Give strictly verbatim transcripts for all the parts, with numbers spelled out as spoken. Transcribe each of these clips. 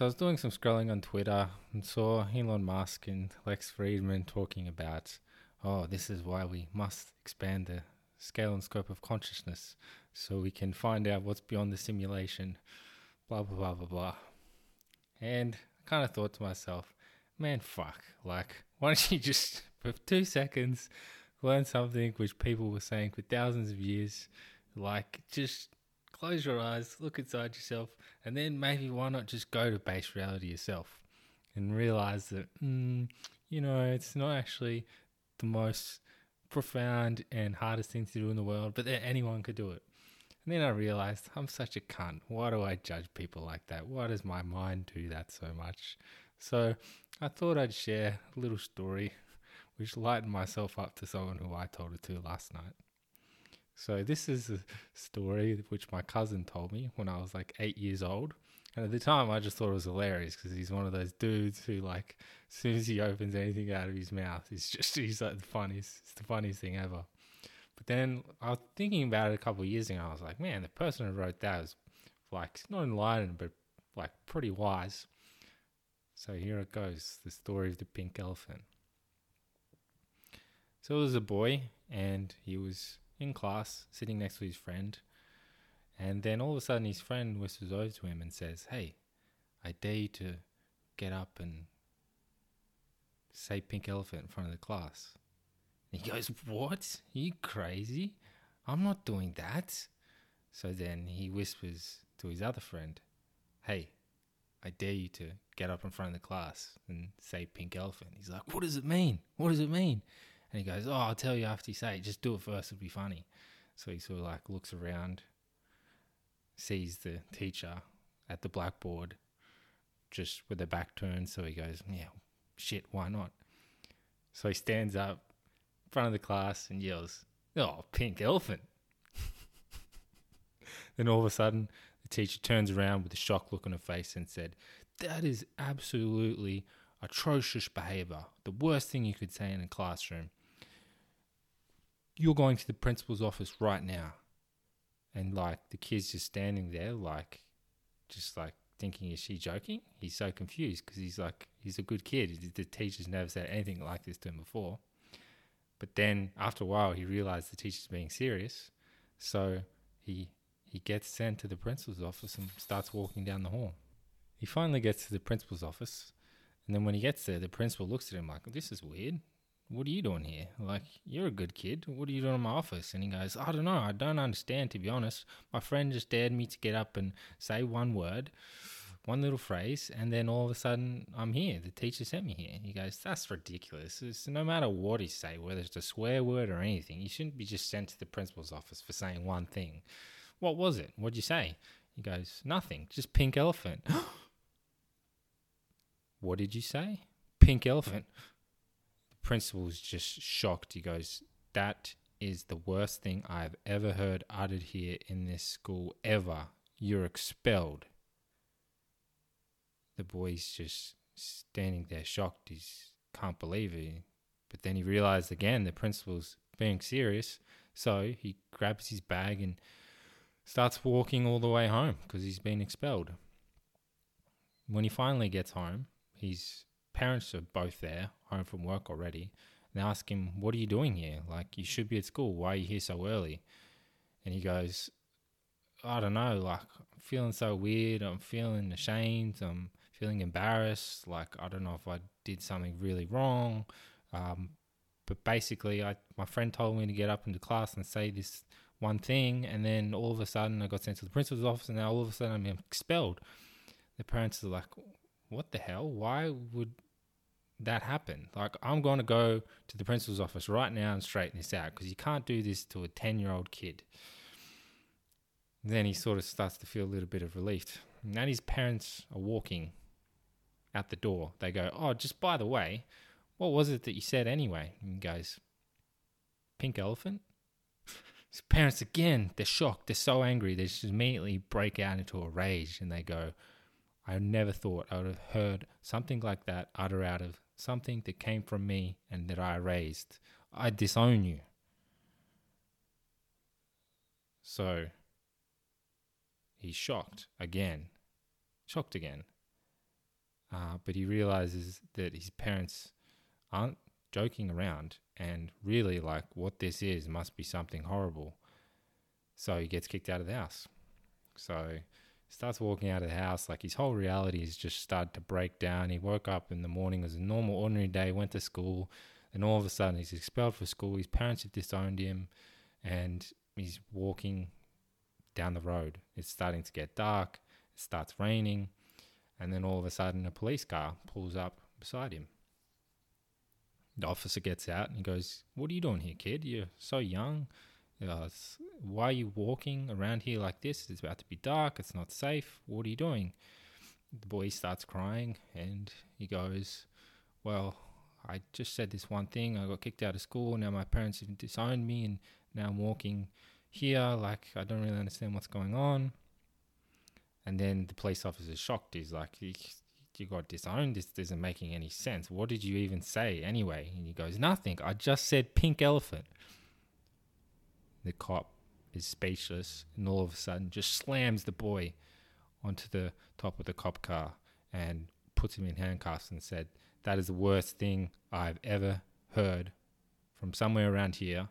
So I was doing some scrolling on Twitter and saw Elon Musk and Lex Friedman talking about, oh, this is why we must expand the scale and scope of consciousness so we can find out what's beyond the simulation, blah, blah, blah, blah, blah. And I kind of thought to myself, man, fuck, like, why don't you just, for two seconds, learn something which people were saying for thousands of years, like, just close your eyes, look inside yourself, and then maybe why not just go to base reality yourself and realize that, mm, you know, it's not actually the most profound and hardest thing to do in the world, but then anyone could do it. And then I realized I'm such a cunt. Why do I judge people like that? Why does my mind do that so much? So I thought I'd share a little story which lightened myself up to someone who I told it to last night. So this is a story which my cousin told me when I was like eight years old. And at the time, I just thought it was hilarious because he's one of those dudes who, like, as soon as he opens anything out of his mouth, it's just, he's like the funniest, it's the funniest thing ever. But then I was thinking about it a couple of years ago, and I was like, man, the person who wrote that was, like, not enlightened, but, like, pretty wise. So here it goes, the story of the pink elephant. So it was a boy, and he was in class, sitting next to his friend. And then all of a sudden his friend whispers over to him and says, hey, I dare you to get up and say pink elephant in front of the class. And he goes, what? Are you crazy? I'm not doing that. So then he whispers to his other friend, hey, I dare you to get up in front of the class and say pink elephant. He's like, what does it mean? What does it mean? And he goes, oh, I'll tell you after you say it. Just do it first. It'll be funny. So he sort of like looks around, sees the teacher at the blackboard just with her back turned. So he goes, yeah, shit, why not? So he stands up in front of the class and yells, oh, pink elephant. Then all of a sudden, the teacher turns around with a shocked look on her face and said, that is absolutely atrocious behavior. The worst thing you could say in a classroom. You're going to the principal's office right now. And, like, the kid's just standing there, like, just, like, thinking, is she joking? He's so confused because he's, like, he's a good kid. The teacher's never said anything like this to him before. But then, after a while, he realized the teacher's being serious. So he he gets sent to the principal's office and starts walking down the hall. He finally gets to the principal's office. And then when he gets there, the principal looks at him like, this is weird. What are you doing here? Like, you're a good kid. What are you doing in my office? And he goes, I don't know. I don't understand, to be honest. My friend just dared me to get up and say one word, one little phrase, and then all of a sudden I'm here. The teacher sent me here. He goes, that's ridiculous. It's no matter what he say, whether it's a swear word or anything, you shouldn't be just sent to the principal's office for saying one thing. What was it? What'd you say? He goes, nothing, just pink elephant. What did you say? Pink elephant. Principal's just shocked. He goes, that is the worst thing I've ever heard uttered here in this school ever. You're expelled. The boy's just standing there shocked. He can't believe it. But then he realized again the principal's being serious. So he grabs his bag and starts walking all the way home because he's been expelled. When he finally gets home, he's parents are both there, home from work already, and they ask him, what are you doing here? Like, you should be at school. Why are you here so early? And he goes, I don't know, like, I'm feeling so weird. I'm feeling ashamed. I'm feeling embarrassed. Like, I don't know if I did something really wrong. Um, but basically, I my friend told me to get up into class and say this one thing, and then all of a sudden I got sent to the principal's office, and now all of a sudden I'm expelled. The parents are like, what the hell? Why would that happened. Like, I'm going to go to the principal's office right now and straighten this out because you can't do this to a ten-year-old kid. And then he sort of starts to feel a little bit of relief. And then his parents are walking out the door. They go, oh, just by the way, what was it that you said anyway? And he goes, pink elephant? His parents, again, they're shocked. They're so angry. They just immediately break out into a rage and they go, I never thought I would have heard something like that utter out of something that came from me and that I raised. I disown you. So he's shocked again. Shocked again. Uh, but he realizes that his parents aren't joking around, and really, like, what this is must be something horrible. So he gets kicked out of the house. So starts walking out of the house, like his whole reality has just started to break down. He woke up in the morning, it was a normal, ordinary day, went to school, and all of a sudden he's expelled from school, his parents have disowned him, and he's walking down the road. It's starting to get dark, it starts raining, and then all of a sudden a police car pulls up beside him. The officer gets out and he goes, "What are you doing here, kid? You're so young. Uh, why are you walking around here like this? It's about to be dark. It's not safe. What are you doing?" The boy starts crying and he goes, "Well, I just said this one thing. I got kicked out of school. Now my parents have disowned me, and now I'm walking here. Like, I don't really understand what's going on." And then the police officer is shocked. He's like, "You got disowned? This isn't making any sense. What did you even say anyway?" And he goes, "Nothing. I just said pink elephant." The cop is speechless, and all of a sudden just slams the boy onto the top of the cop car and puts him in handcuffs and said, "That is the worst thing I've ever heard. From somewhere around here,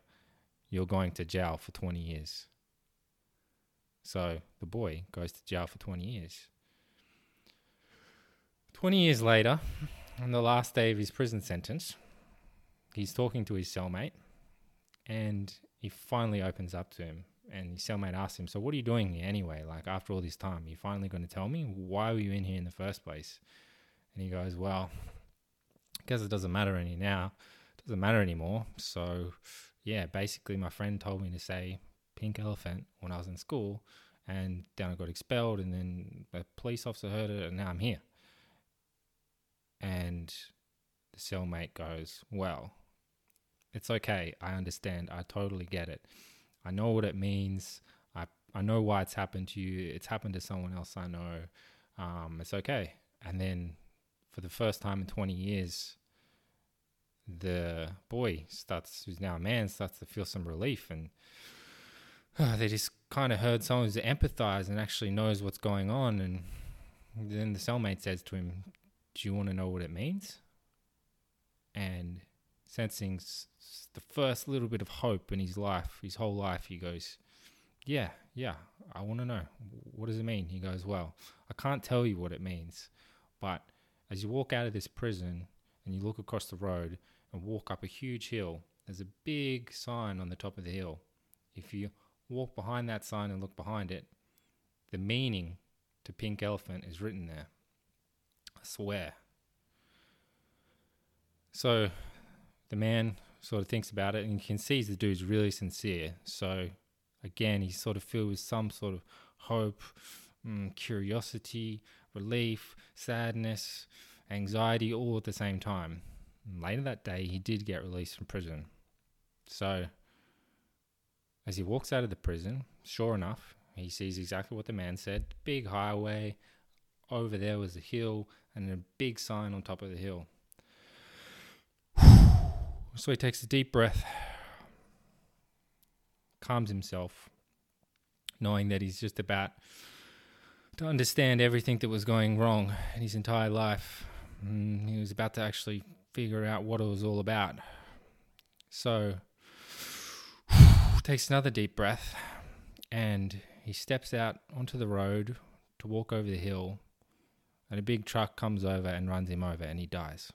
you're going to jail for twenty years. So the boy goes to jail for twenty years. twenty years later, on the last day of his prison sentence, he's talking to his cellmate, and he finally opens up to him, and his cellmate asks him, "So what are you doing here anyway? Like, after all this time, you're finally going to tell me? Why were you in here in the first place?" And he goes, "Well, I guess it doesn't matter any now. It doesn't matter anymore. So yeah, basically my friend told me to say pink elephant when I was in school, and then I got expelled, and then a police officer heard it, and now I'm here." And the cellmate goes, "Well, it's okay. I understand. I totally get it. I know what it means. I I know why it's happened to you. It's happened to someone else I know. Um, it's okay." And then for the first time in twenty years, the boy starts, who's now a man, starts to feel some relief, and uh, they just kind of heard someone who's empathized and actually knows what's going on. And then the cellmate says to him, "Do you want to know what it means?" And sensing s- the first little bit of hope in his life, his whole life, he goes, yeah, yeah, I want to know. What does it mean?" He goes, "Well, I can't tell you what it means, but as you walk out of this prison and you look across the road and walk up a huge hill, there's a big sign on the top of the hill. If you walk behind that sign and look behind it, the meaning to pink elephant is written there. I swear." So the man sort of thinks about it, and you can see the dude's really sincere. So again, he's sort of filled with some sort of hope, mm, curiosity, relief, sadness, anxiety, all at the same time. And later that day, he did get released from prison. So as he walks out of the prison, sure enough, he sees exactly what the man said. Big highway, over there was a hill, and a big sign on top of the hill. So he takes a deep breath, calms himself, knowing that he's just about to understand everything that was going wrong in his entire life. And he was about to actually figure out what it was all about. So takes another deep breath, and he steps out onto the road to walk over the hill, and a big truck comes over and runs him over, and he dies.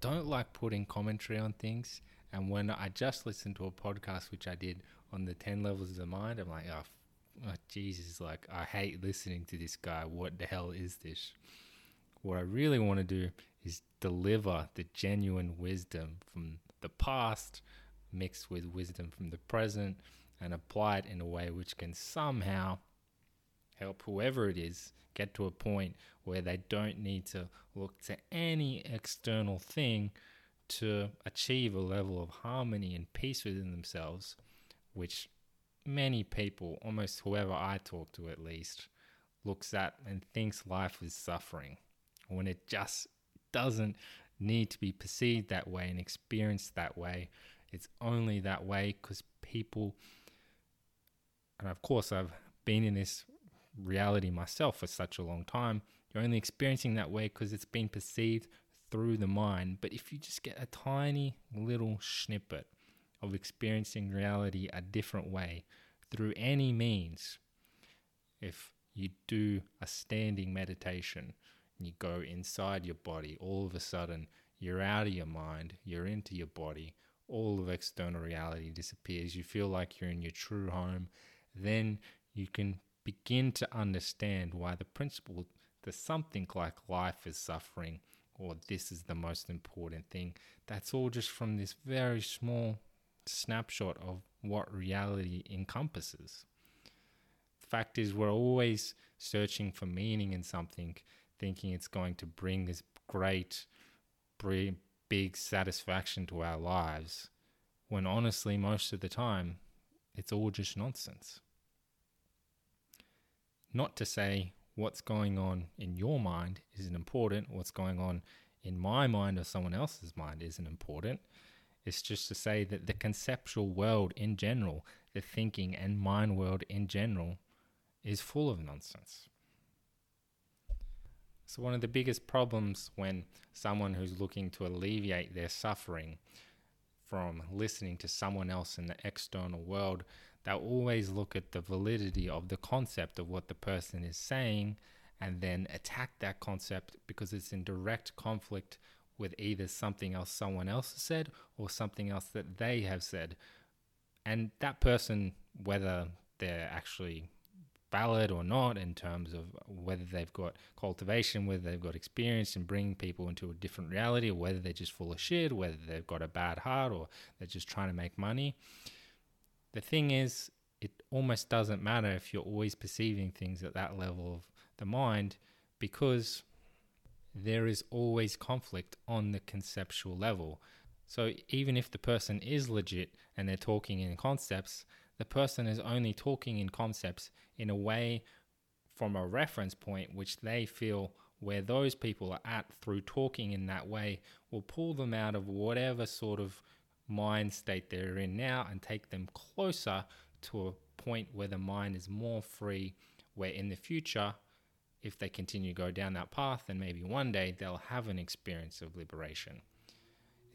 Don't like putting commentary on things, and when I just listened to a podcast which I did on the ten levels of the mind, I'm like, oh, oh Jesus, like, I hate listening to this guy. What the hell is this? What I really want to do is deliver the genuine wisdom from the past mixed with wisdom from the present, and apply it in a way which can somehow help whoever it is get to a point where they don't need to look to any external thing to achieve a level of harmony and peace within themselves, which many people, almost whoever I talk to at least, looks at and thinks life is suffering, when it just doesn't need to be perceived that way and experienced that way. It's only that way because people, and of course I've been in this reality myself for such a long time, you're only experiencing that way because it's been perceived through the mind. But if you just get a tiny little snippet of experiencing reality a different way through any means, if you do a standing meditation and you go inside your body, all of a sudden you're out of your mind, you're into your body, all of external reality disappears, you feel like you're in your true home, then you can begin to understand why the principle that something like life is suffering or this is the most important thing, that's all just from this very small snapshot of what reality encompasses. The fact is, we're always searching for meaning in something, thinking it's going to bring this great, big satisfaction to our lives, when honestly, most of the time, it's all just nonsense. Not to say what's going on in your mind isn't important, what's going on in my mind or someone else's mind isn't important. It's just to say that the conceptual world in general, the thinking and mind world in general, is full of nonsense. So one of the biggest problems when someone who's looking to alleviate their suffering from listening to someone else in the external world, they'll always look at the validity of the concept of what the person is saying and then attack that concept because it's in direct conflict with either something else someone else has said or something else that they have said. And that person, whether they're actually valid or not in terms of whether they've got cultivation, whether they've got experience in bringing people into a different reality, or whether they're just full of shit, whether they've got a bad heart or they're just trying to make money. The thing is, it almost doesn't matter if you're always perceiving things at that level of the mind, because there is always conflict on the conceptual level. So even if the person is legit and they're talking in concepts, the person is only talking in concepts in a way from a reference point which they feel where those people are at through talking in that way will pull them out of whatever sort of mind state they're in now and take them closer to a point where the mind is more free, where in the future, if they continue to go down that path, then maybe one day they'll have an experience of liberation.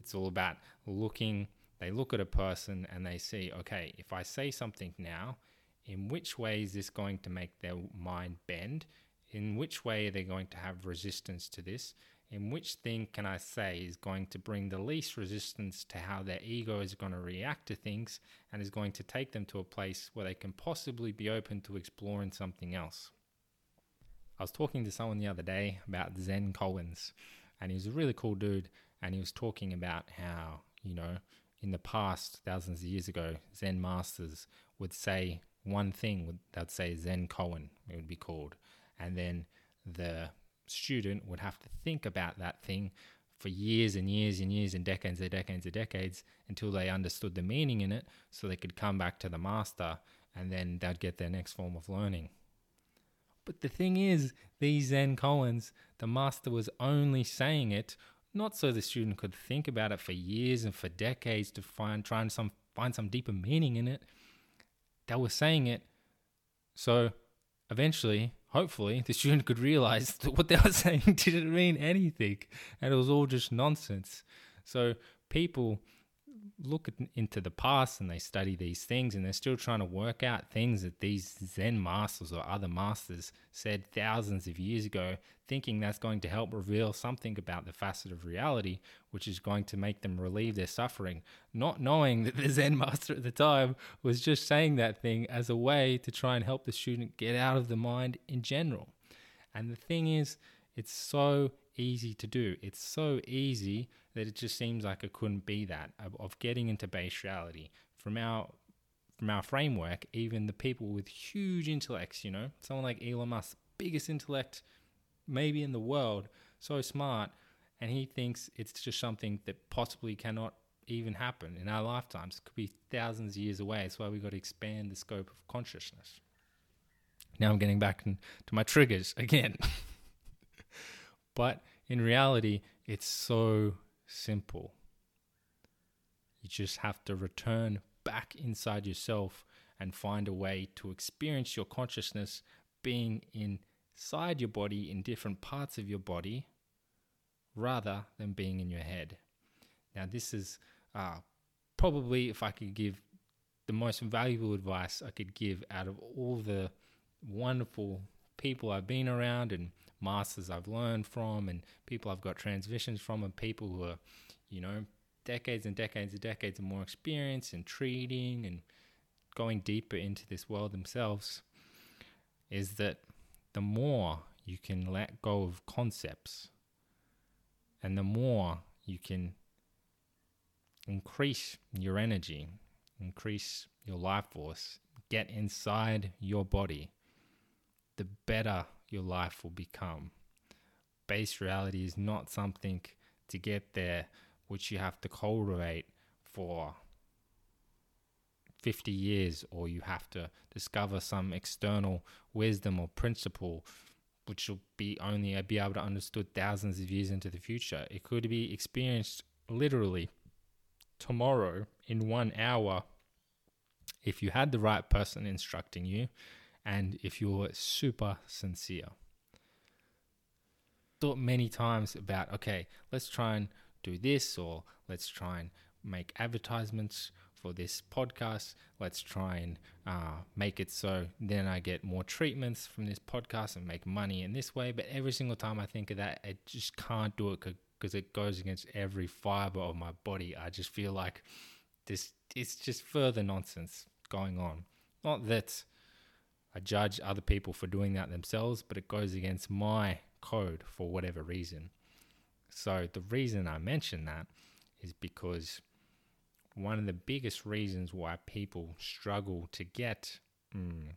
It's all about looking. They look at a person and they see, okay, if I say something now, in which way is this going to make their mind bend? In which way are they going to have resistance to this? In which thing can I say is going to bring the least resistance to how their ego is going to react to things and is going to take them to a place where they can possibly be open to exploring something else? I was talking to someone the other day about Zen Collins, and he was a really cool dude, and he was talking about how, you know, in the past, thousands of years ago, Zen masters would say one thing, they'd say Zen Koan, it would be called. And then the student would have to think about that thing for years and years and years and decades and decades and decades until they understood the meaning in it so they could come back to the master and then they'd get their next form of learning. But the thing is, these Zen Koans, the master was only saying it not so the student could think about it for years and for decades to find try and some, find some deeper meaning in it. They were saying it so eventually, hopefully, the student could realize that what they were saying didn't mean anything and it was all just nonsense. So people look at, into the past and they study these things and they're still trying to work out things that these Zen masters or other masters said thousands of years ago, thinking that's going to help reveal something about the facet of reality which is going to make them relieve their suffering, not knowing that the Zen master at the time was just saying that thing as a way to try and help the student get out of the mind in general. And the thing is, it's so easy to do. It's so easy that it just seems like it couldn't be that, of, of getting into base reality. From our from our framework, even the people with huge intellects, you know, someone like Elon Musk, biggest intellect maybe in the world, so smart, and he thinks it's just something that possibly cannot even happen in our lifetimes. It could be thousands of years away. That's why we've got to expand the scope of consciousness. Now I'm getting back in, to my triggers again. But in reality, it's so simple. You just have to return back inside yourself and find a way to experience your consciousness being inside your body, in different parts of your body, rather than being in your head. Now, this is uh, probably, if I could give the most valuable advice I could give out of all the wonderful people I've been around and masters I've learned from and people I've got transmissions from and people who are, you know, decades and decades and decades of more experience and treating and going deeper into this world themselves, is that the more you can let go of concepts and the more you can increase your energy, increase your life force, get inside your body, the better your life will become. Base reality is not something to get there which you have to cultivate for fifty years, or you have to discover some external wisdom or principle which will be only be able to understood thousands of years into the future. It could be experienced literally tomorrow in one hour if you had the right person instructing you and if you're super sincere. Thought many times about, okay, let's try and do this, or let's try and make advertisements for this podcast. Let's try and uh, make it so then I get more treatments from this podcast and make money in this way. But every single time I think of that, I just can't do it because it goes against every fiber of my body. I just feel like this it's just further nonsense going on. Not that I judge other people for doing that themselves, but it goes against my code for whatever reason. So the reason I mention that is because one of the biggest reasons why people struggle to get mm,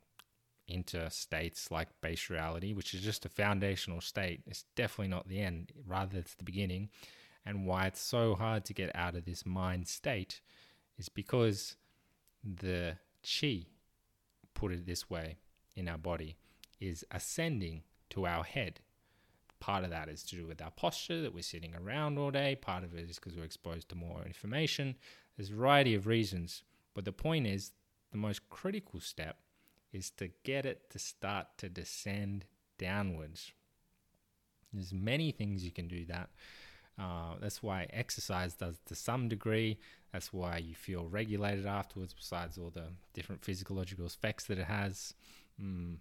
into states like base reality, which is just a foundational state, it's definitely not the end, rather it's the beginning, and why it's so hard to get out of this mind state is because the chi, put it this way, in our body is ascending to our head. Part of that is to do with our posture, that we're sitting around all day. Part of it is because we're exposed to more information. There's a variety of reasons. But the point is, the most critical step is to get it to start to descend downwards. There's many things you can do that. Uh, that's why exercise does to some degree. That's why you feel regulated afterwards, besides all the different physiological effects that it has. Mm.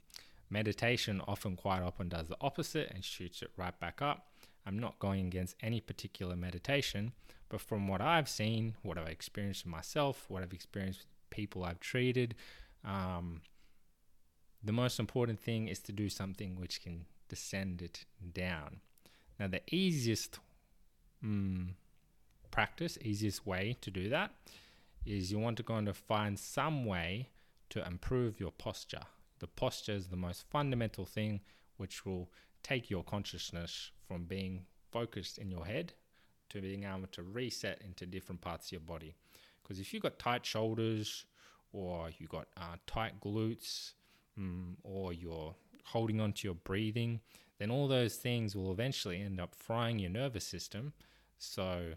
Meditation often, quite often, does the opposite and shoots it right back up. I'm not going against any particular meditation, but from what I've seen, what I've experienced myself, what I've experienced with people I've treated, um, the most important thing is to do something which can descend it down. Now, the easiest um, practice, easiest way to do that is you want to go and find some way to improve your posture. The posture is the most fundamental thing which will take your consciousness from being focused in your head to being able to reset into different parts of your body. Because if you've got tight shoulders, or you've got uh, tight glutes, um, or you're holding on to your breathing, then all those things will eventually end up frying your nervous system. So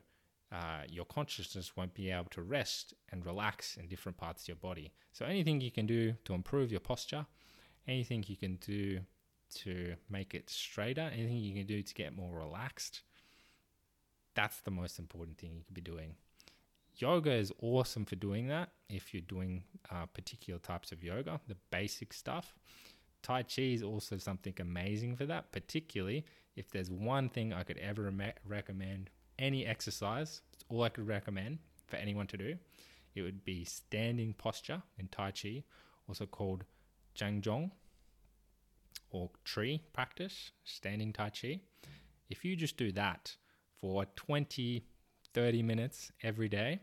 uh, your consciousness won't be able to rest and relax in different parts of your body. So anything you can do to improve your posture, anything you can do to make it straighter, anything you can do to get more relaxed, that's the most important thing you could be doing. Yoga is awesome for doing that if you're doing uh, particular types of yoga, the basic stuff. Tai Chi is also something amazing for that, particularly if there's one thing I could ever re- recommend, any exercise, it's all I could recommend for anyone to do. It would be standing posture in Tai Chi, also called Zhan Zhuang, or tree practice, standing Tai Chi. If you just do that for twenty, thirty minutes every day,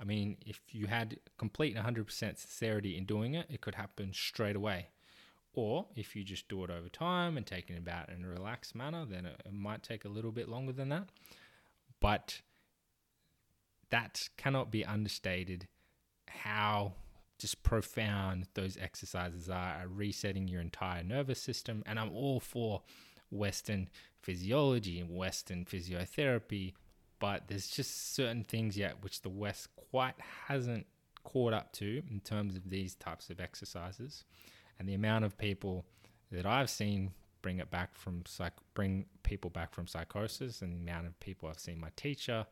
I mean, if you had complete one hundred percent sincerity in doing it, it could happen straight away. Or if you just do it over time and take it about in a relaxed manner, then it, it might take a little bit longer than that. But that cannot be understated how just profound those exercises are, resetting your entire nervous system. And I'm all for Western physiology and Western physiotherapy, but there's just certain things yet which the West quite hasn't caught up to in terms of these types of exercises. And the amount of people that I've seen bring it back from psych, bring people back from psychosis, and the amount of people I've seen my teacher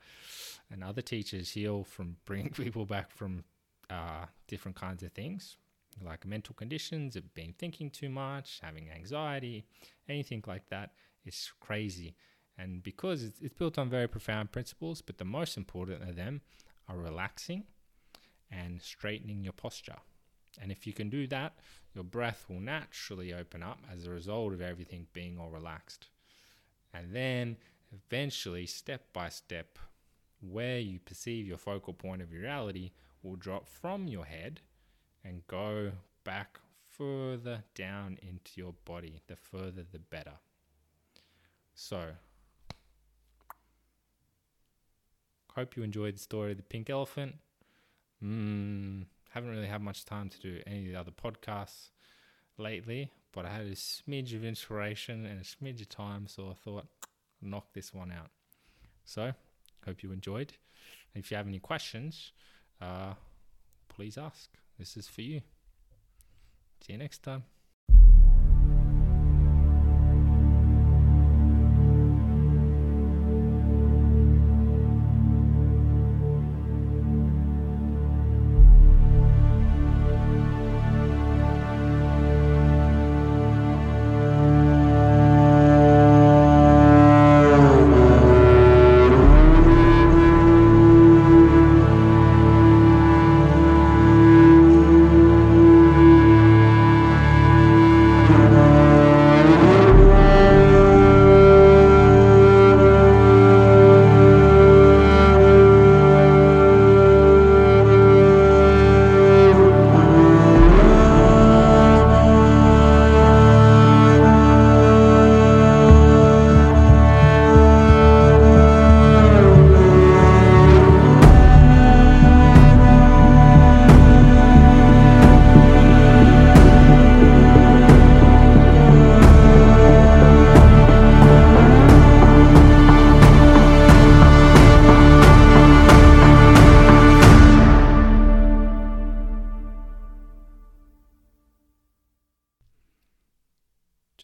and other teachers heal from, bringing people back from uh, different kinds of things, like mental conditions of being thinking too much, having anxiety, anything like that. It's crazy. And because it's, it's built on very profound principles, but the most important of them are relaxing and straightening your posture. And if you can do that, your breath will naturally open up as a result of everything being all relaxed. And then eventually, step by step, where you perceive your focal point of your reality will drop from your head and go back further down into your body. The further, the better. So, hope you enjoyed the story of the pink elephant. Mmm... Haven't really had much time to do any of the other podcasts lately, but I had a smidge of inspiration and a smidge of time, so I thought, knock this one out. So, hope you enjoyed. If you have any questions, uh, please ask. This is for you. See you next time.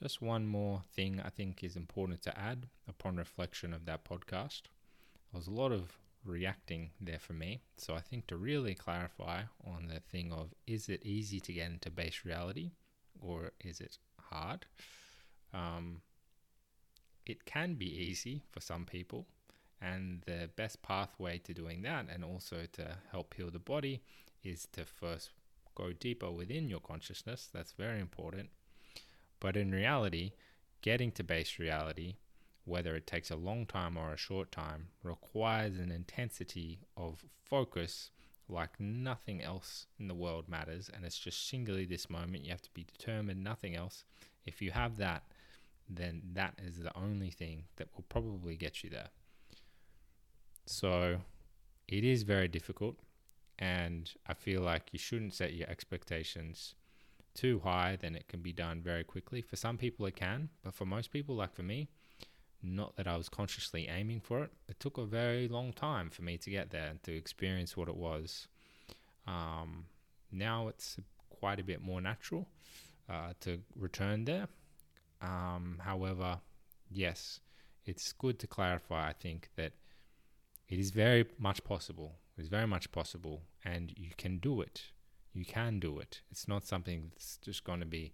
Just one more thing I think is important to add upon reflection of that podcast. There was a lot of reacting there for me. So I think to really clarify on the thing of, is it easy to get into base reality or is it hard? Um, it can be easy for some people. And the best pathway to doing that, and also to help heal the body, is to first go deeper within your consciousness. That's very important. But in reality, getting to base reality, whether it takes a long time or a short time, requires an intensity of focus like nothing else in the world matters. And it's just singularly this moment. You have to be determined, nothing else. If you have that, then that is the only thing that will probably get you there. So it is very difficult. And I feel like you shouldn't set your expectations too high, then it can be done very quickly. For some people it can, but for most people, like for me, not that I was consciously aiming for it, it took a very long time for me to get there and to experience what it was. Um, now it's quite a bit more natural uh, to return there. Um, however, yes, it's good to clarify, I think, that it is very much possible. It is very much possible, and you can do it. You can do it. It's not something that's just going to be,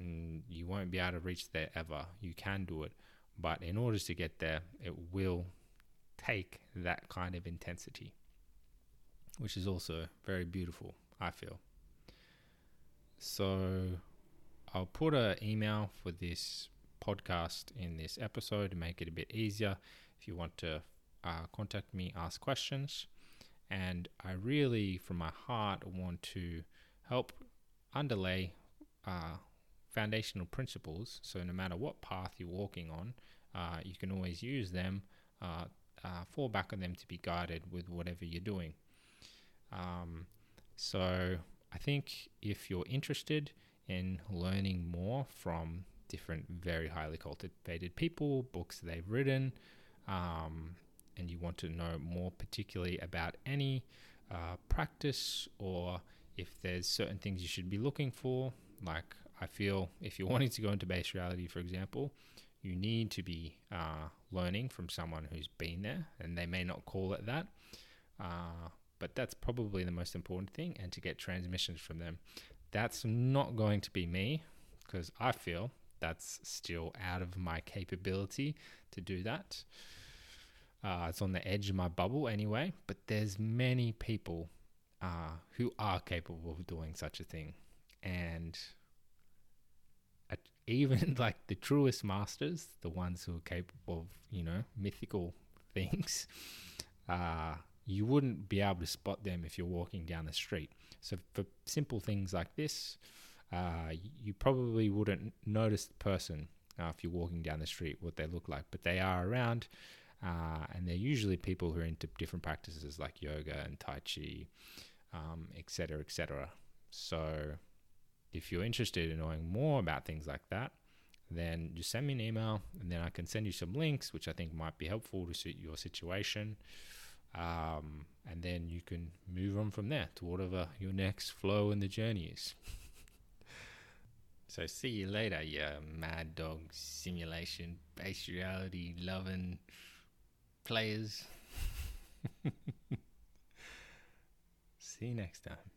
mm, you won't be able to reach there ever. You can do it. But in order to get there, it will take that kind of intensity, which is also very beautiful, I feel. So I'll put an email for this podcast in this episode to make it a bit easier. If you want to uh, contact me, ask questions. And I really, from my heart, want to help underlay uh, foundational principles. So no matter what path you're walking on, uh, you can always use them, uh, uh, fall back on them to be guided with whatever you're doing. Um, so I think if you're interested in learning more from different very highly cultivated people, books they've written, um, and you want to know more particularly about any uh, practice, or if there's certain things you should be looking for, like I feel if you're wanting to go into base reality, for example, you need to be uh, learning from someone who's been there, and they may not call it that, uh, but that's probably the most important thing, and to get transmissions from them. That's not going to be me, because I feel that's still out of my capability to do that. Uh, it's on the edge of my bubble anyway, but there's many people uh, who are capable of doing such a thing. And at even like the truest masters, the ones who are capable of, you know, mythical things, uh, you wouldn't be able to spot them if you're walking down the street. So for simple things like this, uh, you probably wouldn't notice the person uh, if you're walking down the street, what they look like, but they are around. Uh, and they're usually people who are into different practices like yoga and tai chi, um, et cetera, et cetera. So if you're interested in knowing more about things like that, then just send me an email, and then I can send you some links, which I think might be helpful to suit your situation. Um, and then you can move on from there to whatever your next flow in the journey is. So see you later, you mad dog simulation, base reality loving players. See you next time.